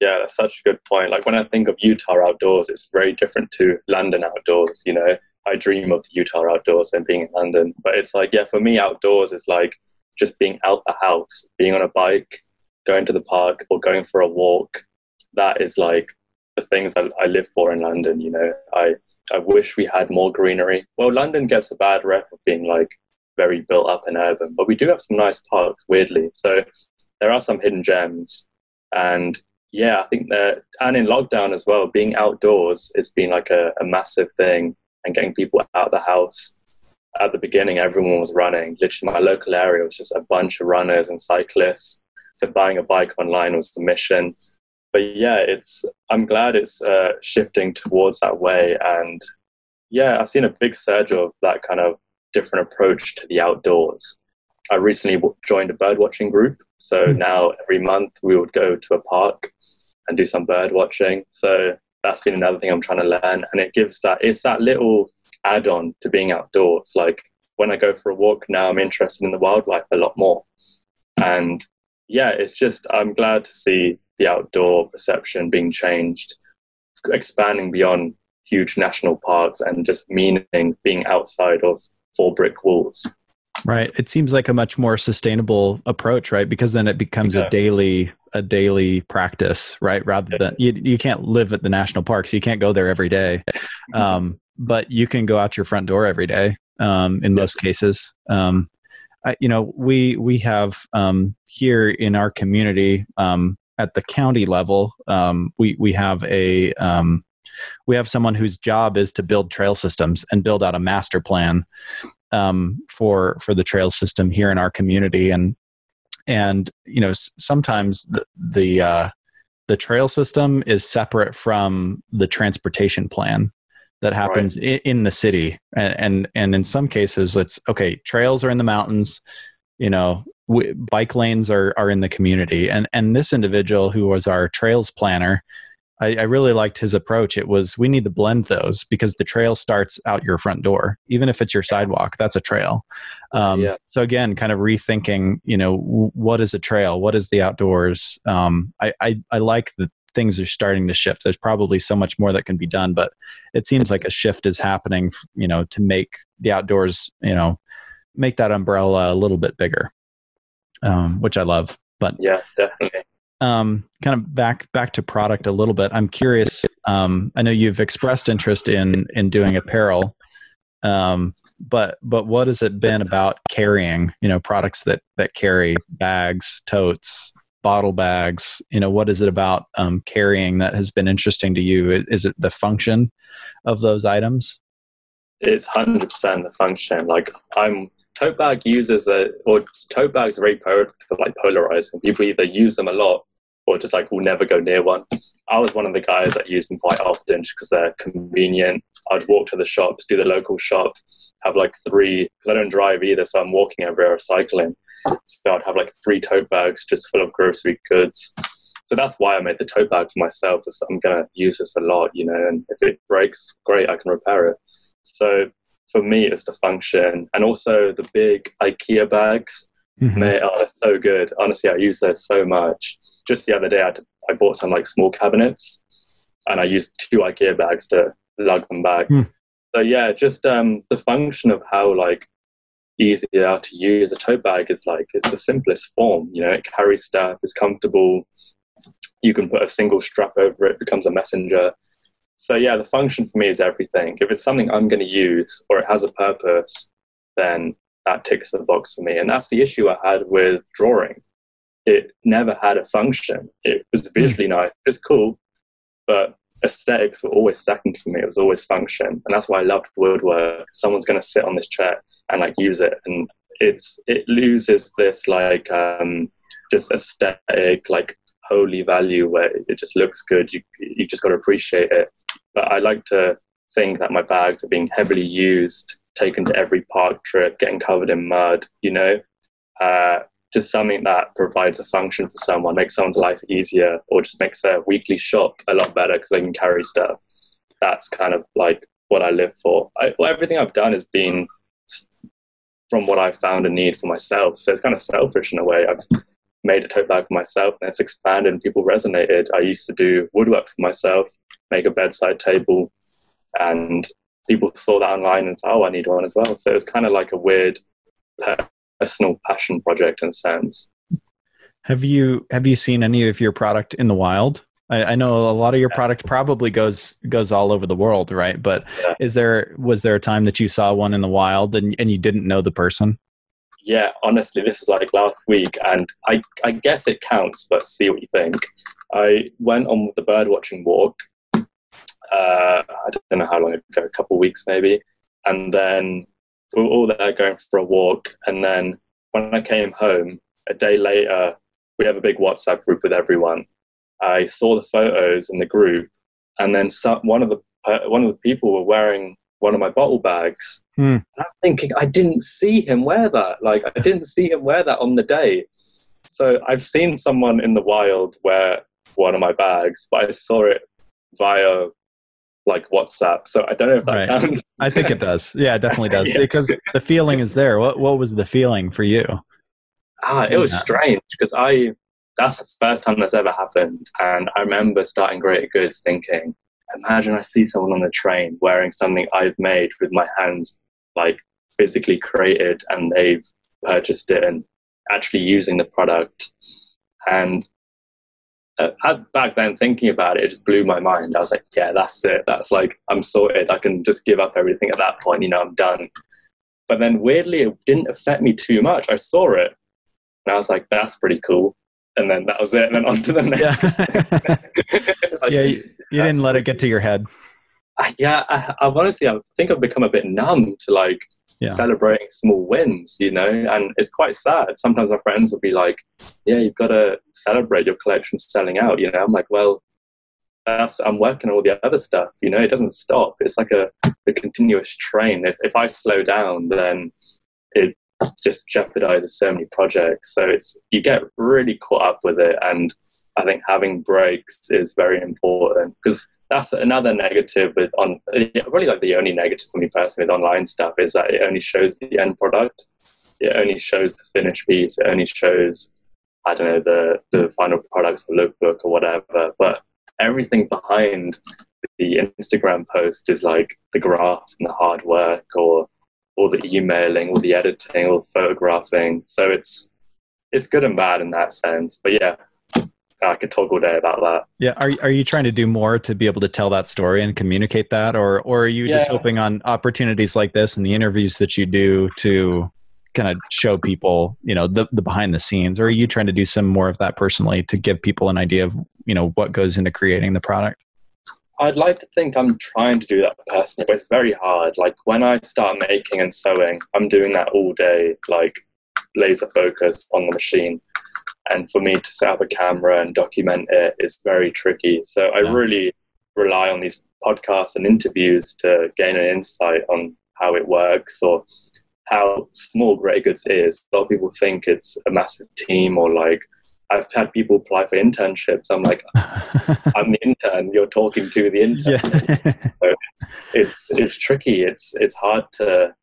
Yeah, that's such a good point. Like when I think of Utah outdoors, it's very different to London outdoors. You know, I dream of the Utah outdoors and being in London, but it's like, yeah, for me, outdoors is like just being out the house, being on a bike, going to the park or going for a walk. That is like the things that I live for in London. You know, I, I wish we had more greenery. Well, London gets a bad rep of being like very built up and urban, but we do have some nice parks, weirdly. So there are some hidden gems. And yeah, I think that, and in lockdown as well, being outdoors has been like a, a massive thing and getting people out of the house. At the beginning, everyone was running. Literally, my local area was just a bunch of runners and cyclists. So buying a bike online was the mission. But yeah, it's, I'm glad it's uh, shifting towards that way. And yeah, I've seen a big surge of that kind of different approach to the outdoors. I recently w- joined a birdwatching group. So now every month we would go to a park and do some birdwatching. So that's been another thing I'm trying to learn. And it gives that, it's that little add on to being outdoors. Like when I go for a walk now, I'm interested in the wildlife a lot more. And yeah, it's just, I'm glad to see the outdoor perception being changed, expanding beyond huge national parks and just meaning being outside of four brick walls. Right. It seems like a much more sustainable approach, right? Because then it becomes yeah. a daily, a daily practice, right? Rather than you, you can't live at the national parks. You can't go there every day. Um, but you can go out your front door every day. Um, in yeah. most cases, um, I, you know, we, we have, um, here in our community, um, at the county level, um, we, we have a, um, we have someone whose job is to build trail systems and build out a master plan. Um, for, for the trail system here in our community. And And, you know, s- sometimes the, the, uh, the trail system is separate from the transportation plan that happens right. in, in the city. And, and, and in some cases it's okay. Trails are in the mountains, you know, we, bike lanes are, are in the community. And, and this individual who was our trails planner, I, I really liked his approach. It was, we need to blend those because the trail starts out your front door, even if it's your sidewalk, that's a trail. Um, yeah. So again, kind of rethinking, you know, w- what is a trail? What is the outdoors? Um, I, I, I like that things are starting to shift. There's probably so much more that can be done, but it seems like a shift is happening, you know, to make the outdoors, you know, make that umbrella a little bit bigger, um, which I love. But yeah, definitely. Um, kind of back back to product a little bit. I'm curious. Um, I know you've expressed interest in in doing apparel, um, but but what has it been about carrying? You know, products that that carry bags, totes, bottle bags. You know, what is it about um, carrying that has been interesting to you? Is, is it the function of those items? It's one hundred percent the function. Like I'm. Tote bag users are, or tote bags are very po- like polarized. People either use them a lot or just like will never go near one. I was one of the guys that used them quite often just because they're convenient. I'd walk to the shops, do the local shop, have like three, because I don't drive either, so I'm walking everywhere or cycling. So I'd have like three tote bags just full of grocery goods. So that's why I made the tote bag for myself. Is I'm going to use this a lot, you know, and if it breaks, great, I can repair it. So for me, it's the function. And also the big IKEA bags, mm-hmm. they are so good. Honestly, I use those so much. Just the other day, I, had to, I bought some like small cabinets and I used two IKEA bags to lug them back. Mm. So yeah, just um, the function of how like easy they are to use. A tote bag is like, it's the simplest form. You know, it carries stuff, it's comfortable. You can put a single strap over it, it becomes a messenger. So yeah, the function for me is everything. If it's something I'm going to use or it has a purpose, then that ticks the box for me. And that's the issue I had with drawing. It never had a function. It was visually nice, it's cool, but aesthetics were always second for me. It was always function. And that's why I loved woodwork. Someone's going to sit on this chair and like use it. And it's it loses this like um, just aesthetic, like holy value where it just looks good. You you just got to appreciate it. But I like to think that my bags are being heavily used, taken to every park trip, getting covered in mud, you know, uh, just something that provides a function for someone, makes someone's life easier, or just makes their weekly shop a lot better because they can carry stuff. That's kind of like what I live for. I, well, everything I've done has been from what I found a need for myself. So it's kind of selfish in a way. I've made a tote bag for myself and it's expanded and people resonated. I used to do woodwork for myself, make a bedside table, and people saw that online and said, oh, I need one as well. So it's kind of like a weird personal passion project in a sense. Have you have you seen any of your product in the wild? I, I know a lot of your product probably goes goes all over the world, right? But yeah. is there was there a time that you saw one in the wild and, and you didn't know the person? Yeah, honestly, this is like last week, and I, I guess it counts, but see what you think. I went on the birdwatching walk, uh, I don't know how long ago, a couple of weeks maybe, and then we were all there going for a walk, and then when I came home, a day later, we have a big WhatsApp group with everyone. I saw the photos in the group, and then some, one of the one of the people were wearing one of my bottle bags. Hmm. I'm thinking, I didn't see him wear that. Like, I didn't see him wear that on the day. So I've seen someone in the wild wear one of my bags, but I saw it via like WhatsApp. So I don't know if that right. counts. I think it does. Yeah, it definitely does. yeah. Because the feeling is there. What What was the feeling for you? Ah, it was yeah. strange because I, that's the first time that's ever happened. And I remember starting Greater Goods thinking, imagine I see someone on the train wearing something I've made with my hands, like physically created, and they've purchased it and actually using the product. And uh, at, back then thinking about it, it just blew my mind. I was like, yeah, that's it. That's like, I'm sorted. I can just give up everything at that point. You know, I'm done. But then weirdly, it didn't affect me too much. I saw it and I was like, that's pretty cool. And then that was it. And then on to the next. Yeah, like, yeah you, you didn't let it get to your head. I, yeah, I, I've honestly, I think I've become a bit numb to like yeah. celebrating small wins, you know, and it's quite sad. Sometimes my friends will be like, yeah, you've got to celebrate your collection selling out, you know. I'm like, well, that's, I'm working on all the other stuff, you know, it doesn't stop. It's like a, a continuous train. If, if I slow down, then it just jeopardizes so many projects. So it's, you get really caught up with it, and I think having breaks is very important, because that's another negative with on really like the only negative for me personally with online stuff is that it only shows the end product. It only shows the finished piece. It only shows, I don't know, the, the final products, the lookbook or whatever. But everything behind the Instagram post is like the graft and the hard work, or all the emailing, all the editing, all the photographing. So it's, it's good and bad in that sense. But yeah, I could talk all day about that. Yeah. Are, are you trying to do more to be able to tell that story and communicate that? Or, or are you yeah. just hoping on opportunities like this and the interviews that you do to kind of show people, you know, the, the behind the scenes? Or are you trying to do some more of that personally to give people an idea of, you know, what goes into creating the product? I'd like to think I'm trying to do that personally, but it's very hard. Like when I start making and sewing, I'm doing that all day, like laser focused on the machine. And for me to set up a camera and document it is very tricky. So I yeah. really rely on these podcasts and interviews to gain an insight on how it works or how small Greater Goods is. A lot of people think it's a massive team, or like I've had people apply for internships. I'm like, I'm the intern. You're talking to the intern. Yeah. So it's, it's it's tricky. It's it's hard to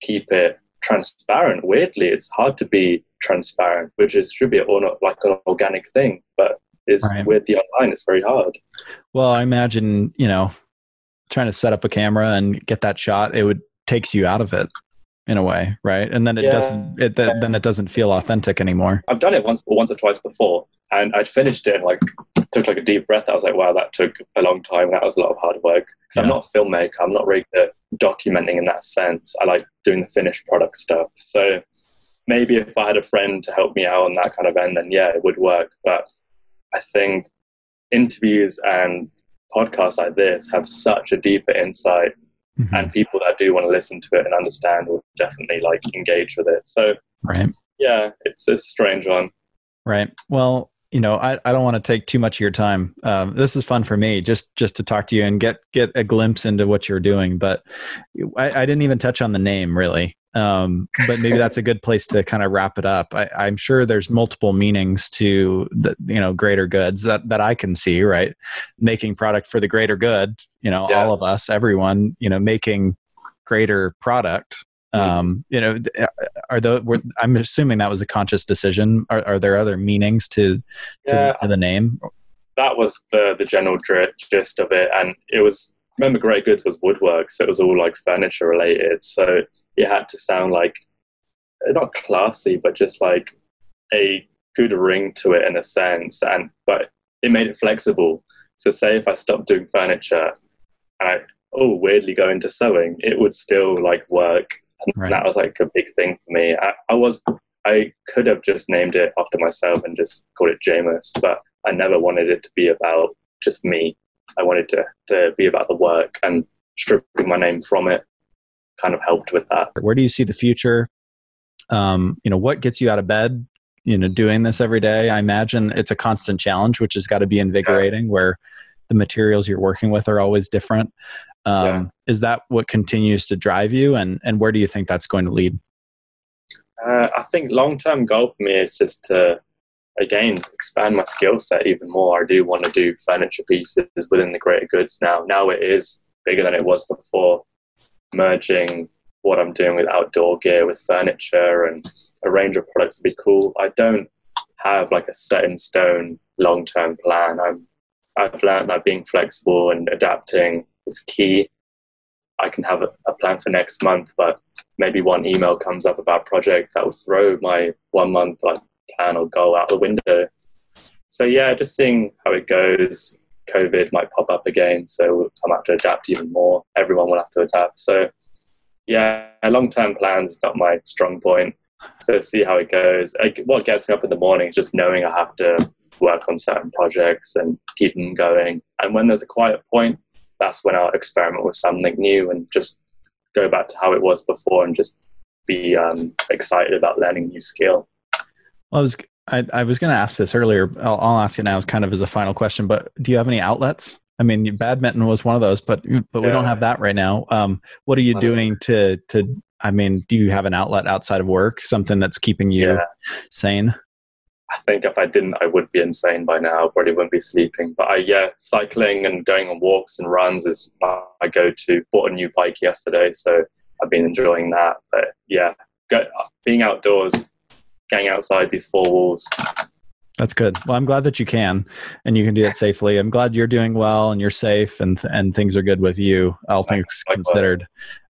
keep it transparent. Weirdly, it's hard to be transparent, which is should be or not like an organic thing, but it's right. with the online, it's very hard. Well, I imagine, you know, trying to set up a camera and get that shot, it would takes you out of it in a way, right? And then it yeah. doesn't. It th- yeah. then it doesn't feel authentic anymore. I've done it once, or once or twice before, and I'd finished it and like took like a deep breath. I was like, wow, that took a long time. That was a lot of hard work. Because yeah. I'm not a filmmaker. I'm not really good at documenting in that sense. I like doing the finished product stuff. So maybe if I had a friend to help me out on that kind of end, then yeah, it would work. But I think interviews and podcasts like this have such a deeper insight, mm-hmm. and people that do want to listen to it and understand will definitely like engage with it. So right. yeah, it's a strange one. Right. Well, you know, I, I don't want to take too much of your time. Um, this is fun for me just, just to talk to you and get, get a glimpse into what you're doing, but I, I didn't even touch on the name really. Um, but maybe that's a good place to kind of wrap it up. I, I'm sure there's multiple meanings to the, you know, greater goods that, that I can see, right? Making product for the greater good, you know, yeah. all of us, everyone, you know, making greater product. Um, you know, are the, were, I'm assuming that was a conscious decision. Are, are there other meanings to, yeah, to, to the name? That was the, the general gist of it. And it was, remember, Greater Goods was woodwork. So it was all like furniture related. So it had to sound like, not classy, but just like a good ring to it in a sense. And, but it made it flexible. So say if I stopped doing furniture and I, oh, weirdly go into sewing, it would still like work. And right. that was like a big thing for me. I, I was, I could have just named it after myself and just called it Jameis, but I never wanted it to be about just me. I wanted to, to be about the work, and stripping my name from it kind of helped with that. Where do you see the future? Um, you know, what gets you out of bed, you know, doing this every day? I imagine it's a constant challenge, which has got to be invigorating, yeah. where the materials you're working with are always different. Um, yeah. Is that what continues to drive you, and, and where do you think that's going to lead? Uh, I think long-term goal for me is just to, again, expand my skill set even more. I do want to do furniture pieces within the Greater Goods now. Now it is bigger than it was before, merging what I'm doing with outdoor gear with furniture, and a range of products would be cool. I don't have like a set-in-stone long-term plan. I'm, I've learned that being flexible and adapting is key. I can have a, a plan for next month, but maybe one email comes up about a project that will throw my one month like plan or goal out the window. So yeah, just seeing how it goes. COVID might pop up again, so I'll have to adapt even more. Everyone will have to adapt. So yeah, long-term plans is not my strong point. So see how it goes. I, what gets me up in the morning is just knowing I have to work on certain projects and keep them going. And when there's a quiet point, that's when I'll experiment with something new and just go back to how it was before and just be um, excited about learning new skill. Well, I was I, I was going to ask this earlier. I'll, I'll ask it now as kind of as a final question, but do you have any outlets? I mean, badminton was one of those, but but we yeah. don't have that right now. Um, what are you that's doing to, to, I mean, do you have an outlet outside of work, something that's keeping you yeah. sane? I think if I didn't, I would be insane by now. I probably wouldn't be sleeping. But I, yeah, cycling and going on walks and runs is my go-to. Bought a new bike yesterday, so I've been enjoying that. But yeah, go, being outdoors, getting outside these four walls. That's good. Well, I'm glad that you can, and you can do that safely. I'm glad you're doing well and you're safe, and and things are good with you, all things Likewise. considered.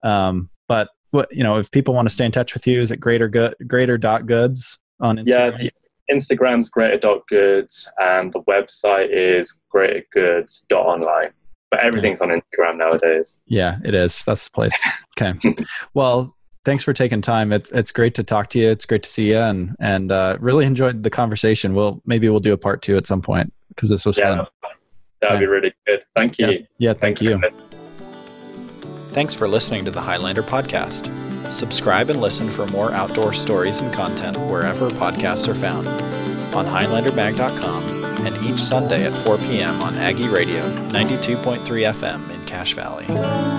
Um, but what you know, if people want to stay in touch with you, is it greater go- greater dot goods on Instagram? Yeah, the, Instagram's greater dot goods, and the website is greater goods dot online. But everything's on Instagram nowadays. Yeah, it is. That's the place. Okay. Well, thanks for taking time. It's it's great to talk to you. It's great to see you, and and uh, really enjoyed the conversation. We'll maybe we'll do a part two at some point, because this was yeah, fun. That'd okay. be really good. Thank you. Yeah, yeah thank you. Thanks for listening to the Highlander Podcast. Subscribe and listen for more outdoor stories and content wherever podcasts are found, on Highlander bag dot com, and each Sunday at four p.m. on Aggie Radio, ninety-two point three F M in Cache Valley.